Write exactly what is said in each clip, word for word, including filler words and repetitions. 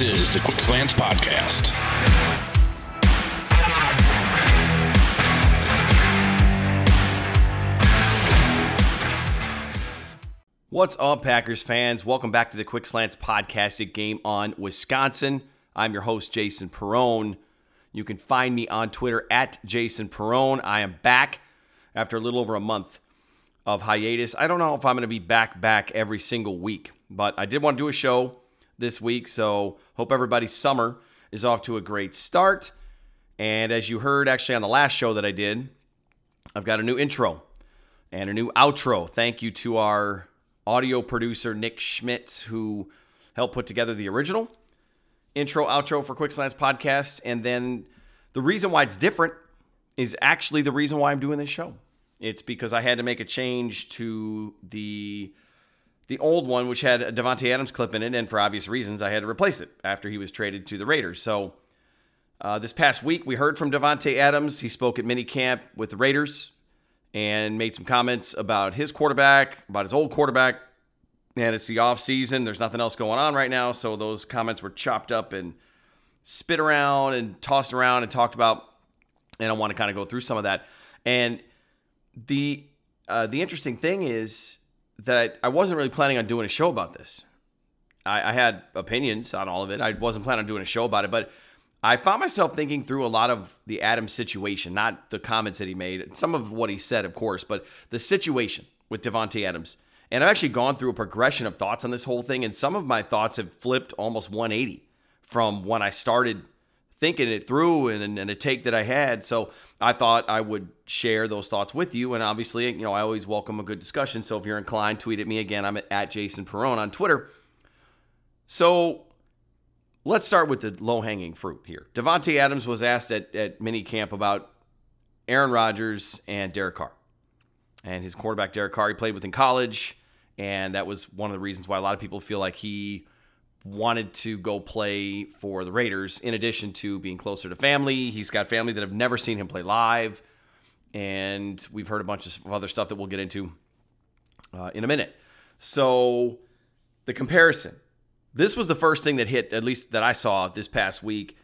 This is the Quick Slants Podcast. What's up, Packers fans? Welcome back to the Quick Slants Podcast at Game on Wisconsin. I'm your host, Jason Perrone. You can find me on Twitter at Jason Perrone. I am back after a little over a month of hiatus. I don't know if I'm going to be back, back every single week, but I did want to do a show this week, so hope everybody's summer is off to a great start. And as you heard actually on the last show that I did, I've got a new intro and a new outro. Thank you to our audio producer, Nick Schmidt, who helped put together the original intro, outro for Quick Slants Podcast. And then the reason why it's different is actually the reason why I'm doing this show. It's because I had to make a change to the the old one, which had a Davante Adams clip in it, and for obvious reasons, I had to replace it after he was traded to the Raiders. So uh, this past week, we heard from Davante Adams. He spoke at minicamp with the Raiders and made some comments about his quarterback, about his old quarterback, and it's the offseason. There's nothing else going on right now, so those comments were chopped up and spit around and tossed around and talked about, and I want to kind of go through some of that. And the uh, the interesting thing is that I wasn't really planning on doing a show about this. I, I had opinions on all of it. I wasn't planning on doing a show about it, but I found myself thinking through a lot of the Adams situation, not the comments that he made, some of what he said, of course, but the situation with Davante Adams. And I've actually gone through a progression of thoughts on this whole thing, and some of my thoughts have flipped almost one eighty from when I started thinking it through and, and a take that I had. So I thought I would share those thoughts with you. And obviously, you know, I always welcome a good discussion. So if you're inclined, tweet at me again. I'm at, at Jason Perrone on Twitter. So let's start with the low-hanging fruit here. Davante Adams was asked at, at minicamp about Aaron Rodgers and Derek Carr. And his quarterback, Derek Carr, he played with in college. And that was one of the reasons why a lot of people feel like he wanted to go play for the Raiders, in addition to being closer to family. He's got family that have never seen him play live, and we've heard a bunch of other stuff that we'll get into uh, in a minute. So the comparison. This was the first thing that hit, at least that I saw this past week.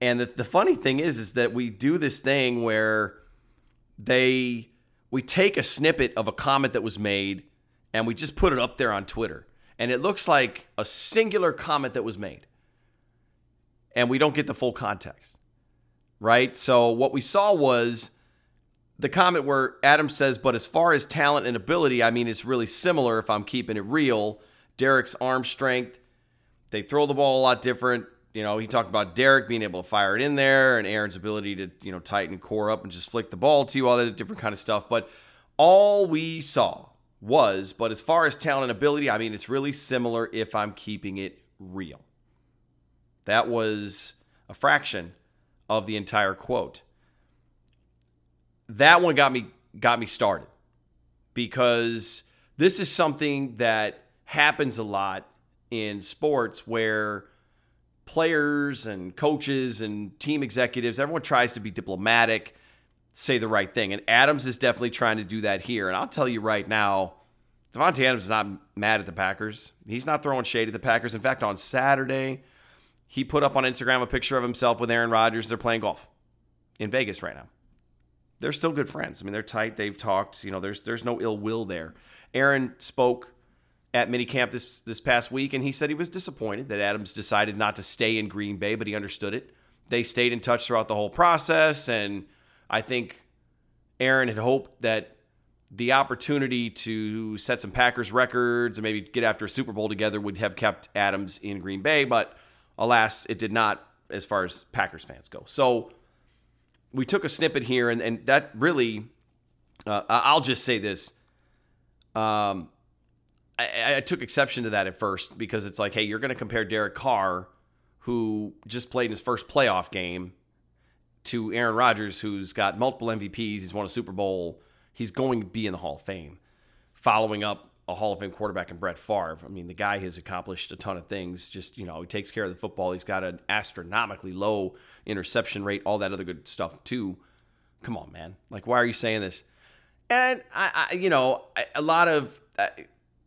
And the, the funny thing is, is that we do this thing where they we take a snippet of a comment that was made, and we just put it up there on Twitter. And it looks like a singular comment that was made. And we don't get the full context, right? So what we saw was the comment where Adam says, but as far as talent and ability, I mean, it's really similar if I'm keeping it real. Derek's arm strength, they throw the ball a lot different. You know, he talked about Derek being able to fire it in there and Aaron's ability to, you know, tighten core up and just flick the ball to you, all that different kind of stuff. But all we saw was, but as far as talent and ability, I mean, it's really similar if I'm keeping it real. That was a fraction of the entire quote. That one got me got me started, because this is something that happens a lot in sports where players and coaches and team executives, everyone tries to be diplomatic, say the right thing. And Adams is definitely trying to do that here. And I'll tell you right now, Davante Adams is not mad at the Packers. He's not throwing shade at the Packers. In fact, on Saturday, he put up on Instagram a picture of himself with Aaron Rodgers. They're playing golf in Vegas right now. They're still good friends. I mean, they're tight. They've talked. You know, there's there's no ill will there. Aaron spoke at minicamp this, this past week, and he said he was disappointed that Adams decided not to stay in Green Bay, but he understood it. They stayed in touch throughout the whole process, and I think Aaron had hoped that the opportunity to set some Packers records and maybe get after a Super Bowl together would have kept Adams in Green Bay, but alas, it did not as far as Packers fans go. So we took a snippet here, and, and that really, uh, I'll just say this. Um, I, I took exception to that at first, because it's like, hey, you're going to compare Derek Carr, who just played in his first playoff game, to Aaron Rodgers, who's got multiple M V Ps, he's won a Super Bowl, he's going to be in the Hall of Fame, following up a Hall of Fame quarterback in Brett Favre. I mean, the guy has accomplished a ton of things. Just, you know, he takes care of the football. He's got an astronomically low interception rate, all that other good stuff too. Come on, man. Like, why are you saying this? And I, I you know, I, a lot of uh,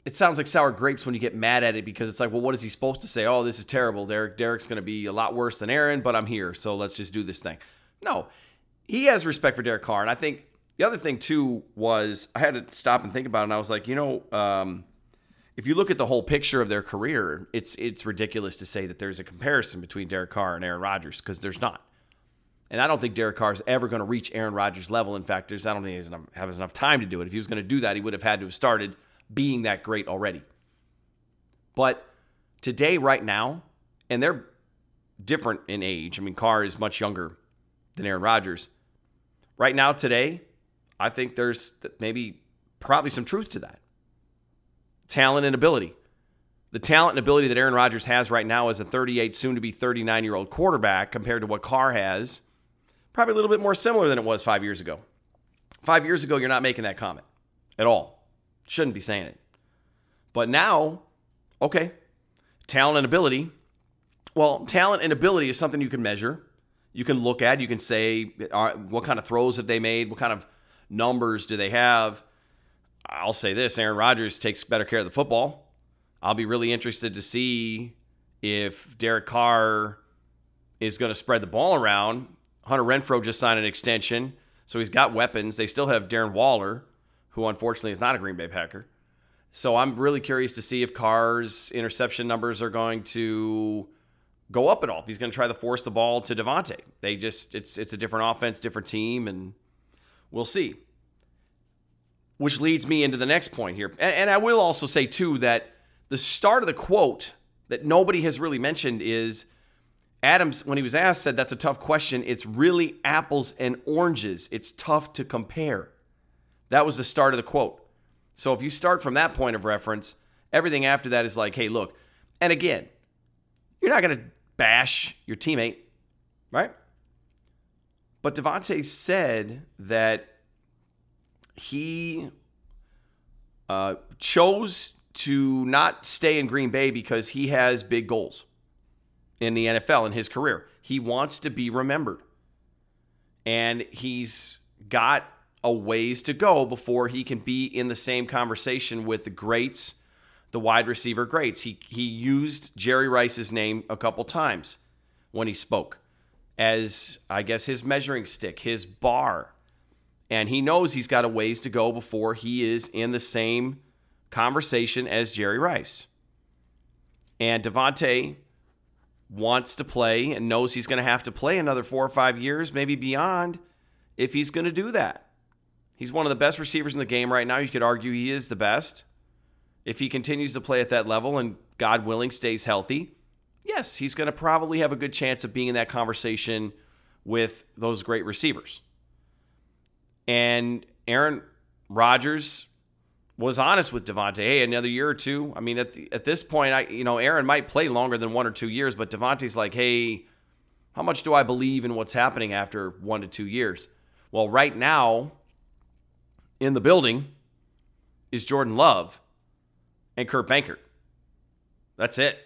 it sounds like sour grapes when you get mad at it, because it's like, well, what is he supposed to say? Oh, this is terrible, Derek. Derek's going to be a lot worse than Aaron, but I'm here, so let's just do this thing. No, he has respect for Derek Carr. And I think the other thing, too, was I had to stop and think about it, and I was like, you know, um, if you look at the whole picture of their career, it's it's ridiculous to say that there's a comparison between Derek Carr and Aaron Rodgers, because there's not. And I don't think Derek Carr is ever going to reach Aaron Rodgers' level. In fact, there's, I don't think he has enough, has enough time to do it. If he was going to do that, he would have had to have started being that great already. But today, right now, and they're different in age. I mean, Carr is much younger than Aaron Rodgers. Right now, today, I think there's maybe probably some truth to that. Talent and ability. The talent and ability that Aaron Rodgers has right now as a thirty-eight, soon-to-be thirty-nine-year-old quarterback compared to what Carr has, probably a little bit more similar than it was five years ago. Five years ago, you're not making that comment at all. Shouldn't be saying it. But now, okay, talent and ability. Well, talent and ability is something you can measure. You can look at, you can say, all right, what kind of throws have they made? What kind of numbers do they have? I'll say this, Aaron Rodgers takes better care of the football. I'll be really interested to see if Derek Carr is going to spread the ball around. Hunter Renfrow just signed an extension, so he's got weapons. They still have Darren Waller, who unfortunately is not a Green Bay Packer. So I'm really curious to see if Carr's interception numbers are going to go up at all. If he's going to try to force the ball to Davante. They just it's it's a different offense, different team, and we'll see. Which leads me into the next point here. And, and I will also say, too, that the start of the quote that nobody has really mentioned is Adams, when he was asked, said, that's a tough question. It's really apples and oranges. It's tough to compare. That was the start of the quote. So if you start from that point of reference, everything after that is like, hey, look. And again, you're not going to bash your teammate, right? But Davante said that he uh, chose to not stay in Green Bay because he has big goals in the N F L, in his career. He wants to be remembered. And he's got a ways to go before he can be in the same conversation with the greats, the wide receiver greats. He he used Jerry Rice's name a couple times when he spoke as, I guess, his measuring stick, his bar. And he knows he's got a ways to go before he is in the same conversation as Jerry Rice. And Davante wants to play and knows he's going to have to play another four or five years, maybe beyond, if he's going to do that. He's one of the best receivers in the game right now. You could argue he is the best. If he continues to play at that level and, God willing, stays healthy, yes, he's going to probably have a good chance of being in that conversation with those great receivers. And Aaron Rodgers was honest with Davante. Hey, another year or two. I mean, at the, at this point, I you know, Aaron might play longer than one or two years, but Davante's like, hey, how much do I believe in what's happening after one to two years? Well, right now, in the building is Jordan Love and Kurt Benkert. That's it.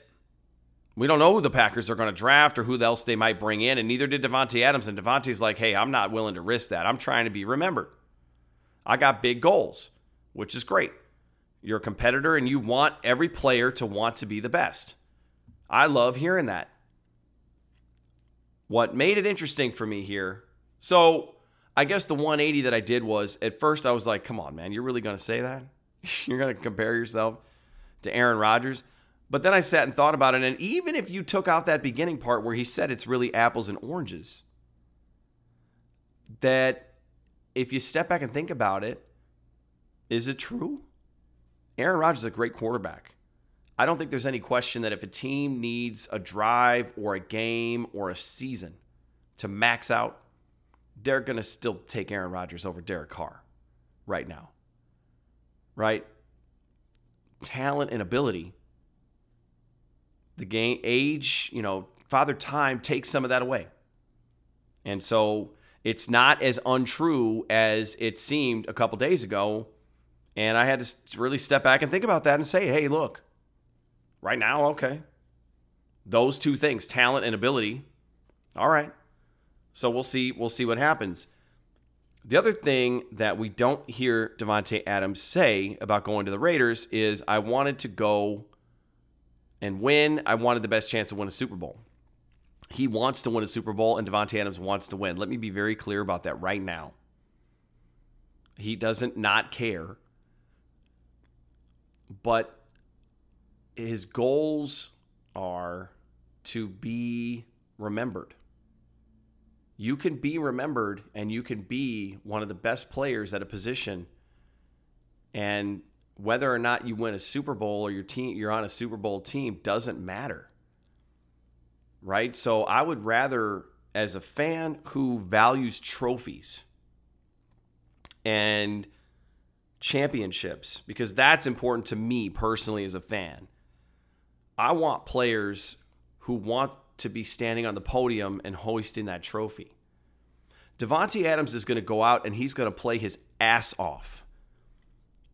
We don't know who the Packers are going to draft or who else they might bring in, and neither did Davante Adams. And Davante's like, hey, I'm not willing to risk that. I'm trying to be remembered. I got big goals, which is great. You're a competitor, and you want every player to want to be the best. I love hearing that. What made it interesting for me here, so I guess the one eighty that I did was, at first I was like, come on, man, you're really going to say that? You're going to compare yourself to Aaron Rodgers? But then I sat and thought about it, and even if you took out that beginning part where he said it's really apples and oranges, that if you step back and think about it, is it true? Aaron Rodgers is a great quarterback. I don't think there's any question that if a team needs a drive or a game or a season to max out, they're going to still take Aaron Rodgers over Derek Carr right now. Right? Talent and ability. The game, age, you know, father time takes some of that away. And so it's not as untrue as it seemed a couple days ago. And I had to really step back and think about that and say, hey, look, right now, okay. Those two things, talent and ability, all right. So we'll see, we'll see what happens. The other thing that we don't hear Davante Adams say about going to the Raiders is, I wanted to go and win. I wanted the best chance to win a Super Bowl. He wants to win a Super Bowl, and Davante Adams wants to win. Let me be very clear about that right now. He doesn't not care. But his goals are to be remembered. You can be remembered, and you can be one of the best players at a position. And whether or not you win a Super Bowl or your team, you're on a Super Bowl team, doesn't matter, right? So I would rather, as a fan who values trophies and championships, because that's important to me personally as a fan, I want players who want to be standing on the podium and hoisting that trophy. Davante Adams is going to go out and he's going to play his ass off,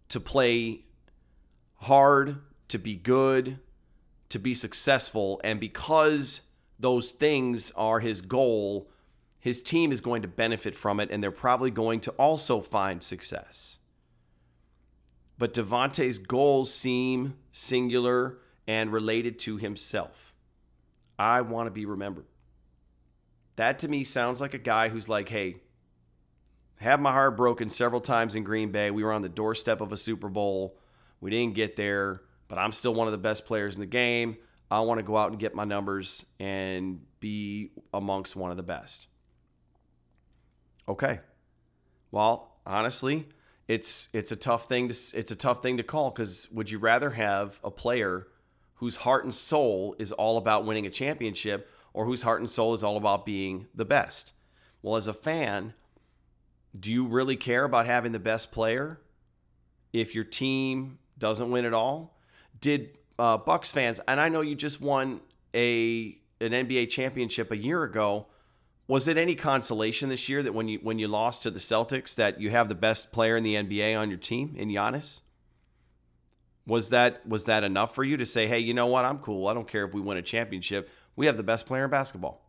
to play hard, to be good, to be successful. And because those things are his goal, his team is going to benefit from it, and they're probably going to also find success. But Davante's goals seem singular and related to himself. I want to be remembered. That to me sounds like a guy who's like, hey, had my heart broken several times in Green Bay. We were on the doorstep of a Super Bowl. We didn't get there, but I'm still one of the best players in the game. I want to go out and get my numbers and be amongst one of the best. Okay. Well, honestly, It's it's a tough thing to it's a tough thing to call, because would you rather have a player whose heart and soul is all about winning a championship, or whose heart and soul is all about being the best? Well, as a fan, do you really care about having the best player if your team doesn't win at all? Did uh, Bucks fans, and I know you just won a an N B A championship a year ago, was it any consolation this year that when you when you lost to the Celtics that you have the best player in the N B A on your team in Giannis? Was that was that enough for you to say, hey, you know what? I'm cool. I don't care if we win a championship. We have the best player in basketball.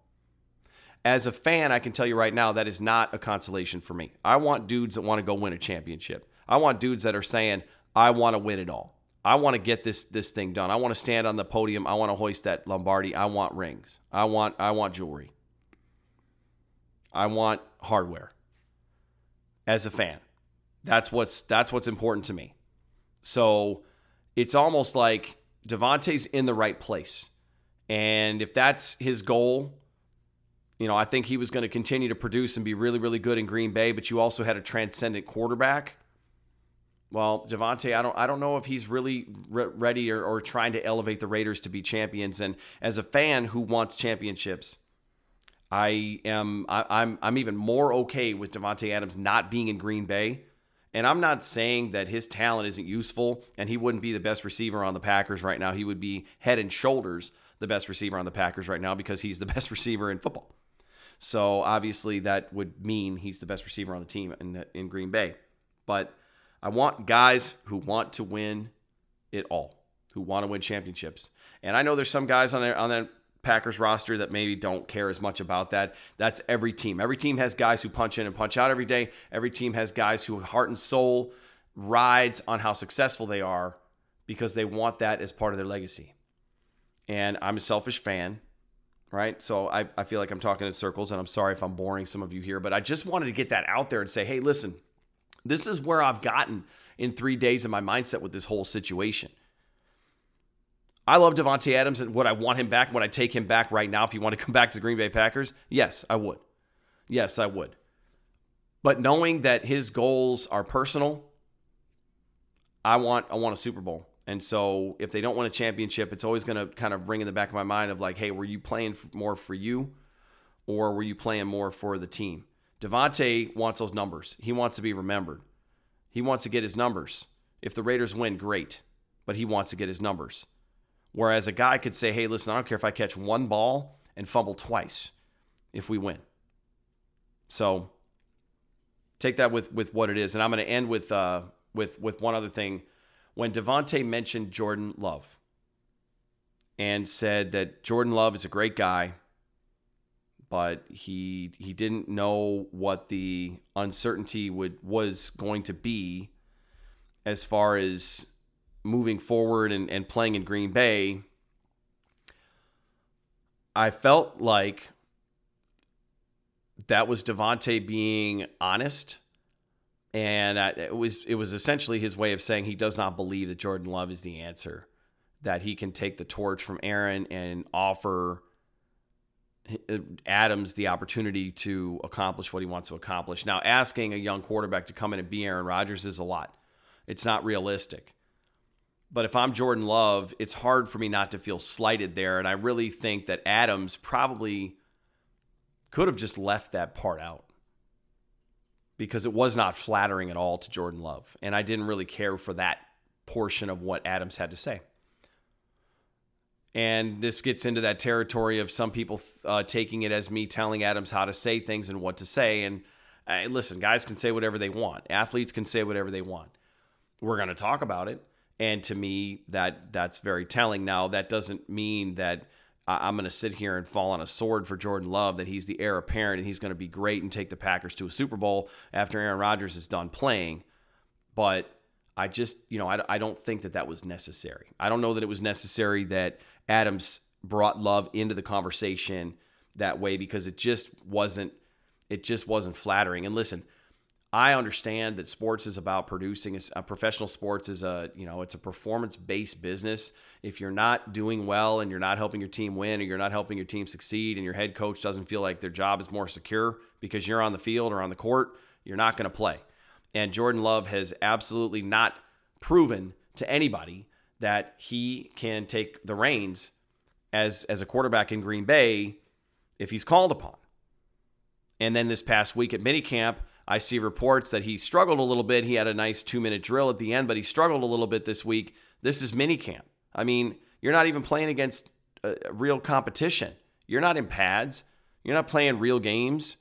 As a fan, I can tell you right now that is not a consolation for me. I want dudes that want to go win a championship. I want dudes that are saying, I want to win it all. I want to get this this thing done. I want to stand on the podium. I want to hoist that Lombardi. I want rings. I want I want jewelry. I want hardware. As a fan, that's what's that's what's important to me. So it's almost like Davante's in the right place, and if that's his goal, you know, I think he was going to continue to produce and be really, really good in Green Bay. But you also had a transcendent quarterback. Well, Davante, I don't I don't know if he's really re- ready or, or trying to elevate the Raiders to be champions. And as a fan who wants championships, I am I, I'm I'm even more okay with Davante Adams not being in Green Bay. And I'm not saying that his talent isn't useful and he wouldn't be the best receiver on the Packers right now. He would be head and shoulders the best receiver on the Packers right now, because he's the best receiver in football. So obviously that would mean he's the best receiver on the team in in Green Bay. But I want guys who want to win it all, who want to win championships. And I know there's some guys on there on that Packers roster that maybe don't care as much about that. That's every team. Every team has guys who punch in and punch out every day. Every team has guys who heart and soul rides on how successful they are, because they want that as part of their legacy. And I'm a selfish fan, right? So I, I feel like I'm talking in circles, and I'm sorry if I'm boring some of you here, but I just wanted to get that out there and say, hey, listen, this is where I've gotten in three days in my mindset with this whole situation. I love Davante Adams, and would I want him back? Would I take him back right now if you want to come back to the Green Bay Packers? Yes, I would. Yes, I would. But knowing that his goals are personal, I want I want a Super Bowl. And so if they don't win a championship, it's always going to kind of ring in the back of my mind of like, hey, were you playing more for you, or were you playing more for the team? Davante wants those numbers. He wants to be remembered. He wants to get his numbers. If the Raiders win, great. But he wants to get his numbers. Whereas a guy could say, hey, listen, I don't care if I catch one ball and fumble twice if we win. So take that with, with what it is. And I'm going to end with, uh, with, with one other thing. When Davante mentioned Jordan Love and said that Jordan Love is a great guy, but he he didn't know what the uncertainty would was going to be as far as moving forward and, and playing in Green Bay. I felt like that was Davante being honest, and I, it was it was essentially his way of saying he does not believe that Jordan Love is the answer, that he can take the torch from Aaron and offer Adams the opportunity to accomplish what he wants to accomplish. Now, asking a young quarterback to come in and be Aaron Rodgers is a lot. It's not realistic. But if I'm Jordan Love, it's hard for me not to feel slighted there, and I really think that Adams probably could have just left that part out because it was not flattering at all to Jordan Love, and I didn't really care for that portion of what Adams had to say. And this gets into that territory of some people uh, taking it as me telling Adams how to say things and what to say. And uh, listen, guys can say whatever they want. Athletes can say whatever they want. We're going to talk about it. And to me, that that's very telling. Now, that doesn't mean that I'm going to sit here and fall on a sword for Jordan Love, that he's the heir apparent and he's going to be great and take the Packers to a Super Bowl after Aaron Rodgers is done playing. But I just, you know, I, I don't think that that was necessary. I don't know that it was necessary that Adams brought Love into the conversation that way, because it just wasn't, it just wasn't flattering. And listen, I understand that sports is about producing. Uh, professional sports is a, you know, it's a performance-based business. If you're not doing well and you're not helping your team win, or you're not helping your team succeed, and your head coach doesn't feel like their job is more secure because you're on the field or on the court, you're not going to play. And Jordan Love has absolutely not proven to anybody that he can take the reins as, as a quarterback in Green Bay if he's called upon. And then this past week at minicamp, I see reports that he struggled a little bit. He had a nice two-minute drill at the end, but he struggled a little bit this week. This is minicamp. I mean, you're not even playing against uh, real competition. You're not in pads. You're not playing real games.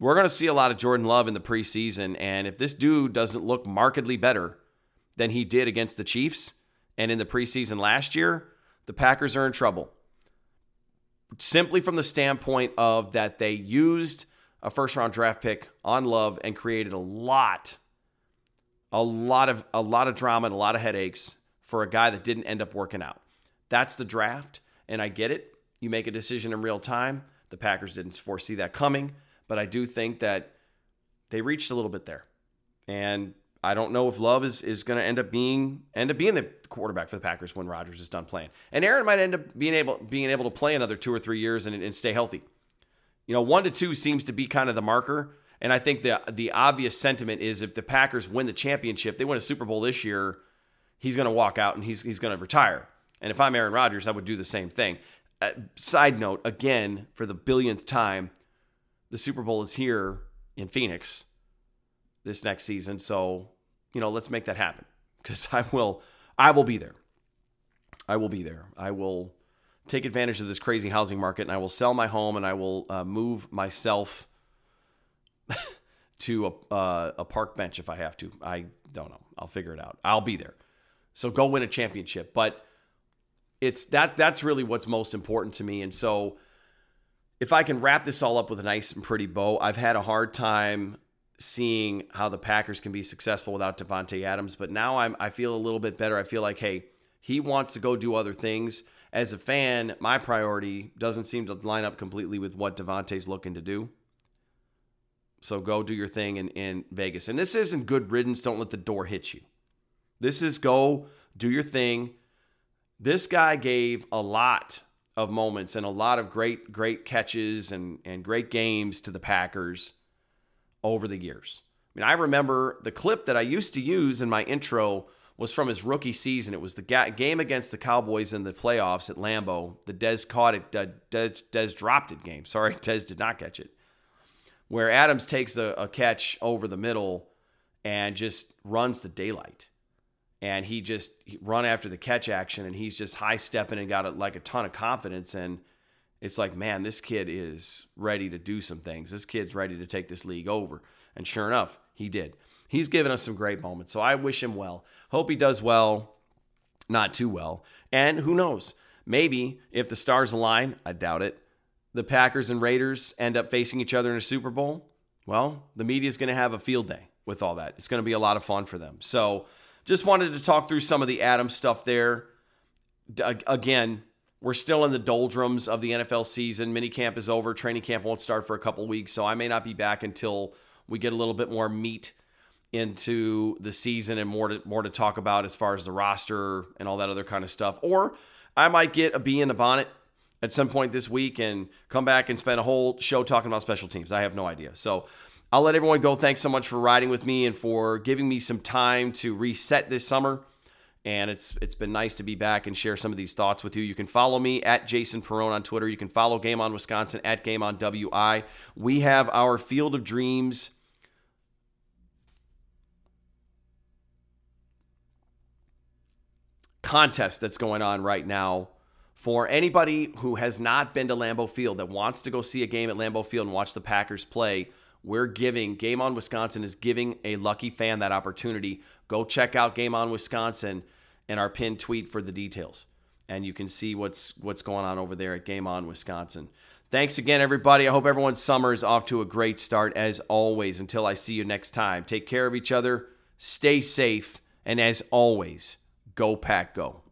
We're going to see a lot of Jordan Love in the preseason, and if this dude doesn't look markedly better than he did against the Chiefs and in the preseason last year, the Packers are in trouble. Simply from the standpoint of that they used a first-round draft pick on Love and created a lot, a lot of a lot of drama and a lot of headaches for a guy that didn't end up working out. That's the draft, and I get it. You make a decision in real time. The Packers didn't foresee that coming, but I do think that they reached a little bit there. And I don't know if Love is, is going to end up being end up being the quarterback for the Packers when Rodgers is done playing. And Aaron might end up being able being able to play another two or three years and, and stay healthy. You know, one to two seems to be kind of the marker. And I think the the obvious sentiment is if the Packers win the championship, they win a Super Bowl this year, he's going to walk out and he's he's going to retire. And if I'm Aaron Rodgers, I would do the same thing. Uh, side note, again, for the billionth time, the Super Bowl is here in Phoenix this next season. So, you know, let's make that happen, because I will, I will be there. I will be there. I will take advantage of this crazy housing market, and I will sell my home, and I will uh, move myself to a, uh, a park bench if I have to. I don't know. I'll figure it out. I'll be there. So go win a championship. But it's that that's really what's most important to me. And so if I can wrap this all up with a nice and pretty bow, I've had a hard time seeing how the Packers can be successful without Davante Adams, but now I'm I feel a little bit better. I feel like, hey, he wants to go do other things. As a fan, my priority doesn't seem to line up completely with what Davante's looking to do. So go do your thing in, in Vegas. And this isn't good riddance. Don't let the door hit you. This is go do your thing. This guy gave a lot of moments and a lot of great, great catches and, and great games to the Packers over the years. I mean, I remember the clip that I used to use in my intro was from his rookie season. It was the ga- game against the Cowboys in the playoffs at Lambeau. The Dez caught it. Uh, Dez, Dez dropped it game. Sorry, Dez did not catch it. Where Adams takes a, a catch over the middle and just runs the daylight. And he just he run after the catch action, and he's just high-stepping and got a, like a ton of confidence. And it's like, man, this kid is ready to do some things. This kid's ready to take this league over. And sure enough, he did. He's given us some great moments, so I wish him well. Hope he does well, not too well. And who knows? Maybe if the stars align, I doubt it, the Packers and Raiders end up facing each other in a Super Bowl, well, the media is going to have a field day with all that. It's going to be a lot of fun for them. So just wanted to talk through some of the Adams stuff there. Again, we're still in the doldrums of the N F L season. Minicamp is over. Training camp won't start for a couple weeks, so I may not be back until we get a little bit more meat into the season and more to, more to talk about as far as the roster and all that other kind of stuff. Or I might get a bee in the bonnet at some point this week and come back and spend a whole show talking about special teams. I have no idea. So I'll let everyone go. Thanks so much for riding with me and for giving me some time to reset this summer. And it's it's been nice to be back and share some of these thoughts with you. You can follow me at Jason Perrone on Twitter. You can follow Game on Wisconsin at Game on W I. We have our Field of Dreams contest that's going on right now for anybody who has not been to Lambeau Field that wants to go see a game at Lambeau Field and watch the Packers play. We're giving, Game On Wisconsin is giving a lucky fan that opportunity. Go check out Game On Wisconsin and our pinned tweet for the details. And you can see what's what's going on over there at Game On Wisconsin. Thanks again, everybody. I hope everyone's summer is off to a great start as always. Until I see you next time, take care of each other, stay safe, and as always, go Pack Go.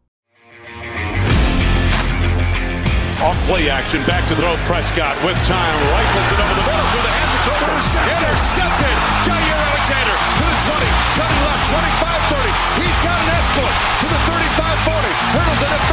On play action, back to throw, Prescott with time, rifles it over the middle through the hands of Cooper. Intercepted! Jaire Alexander to the twenty, cutting left, twenty-five thirty. He's got an escort to the thirty-five forty. Hurdles it up.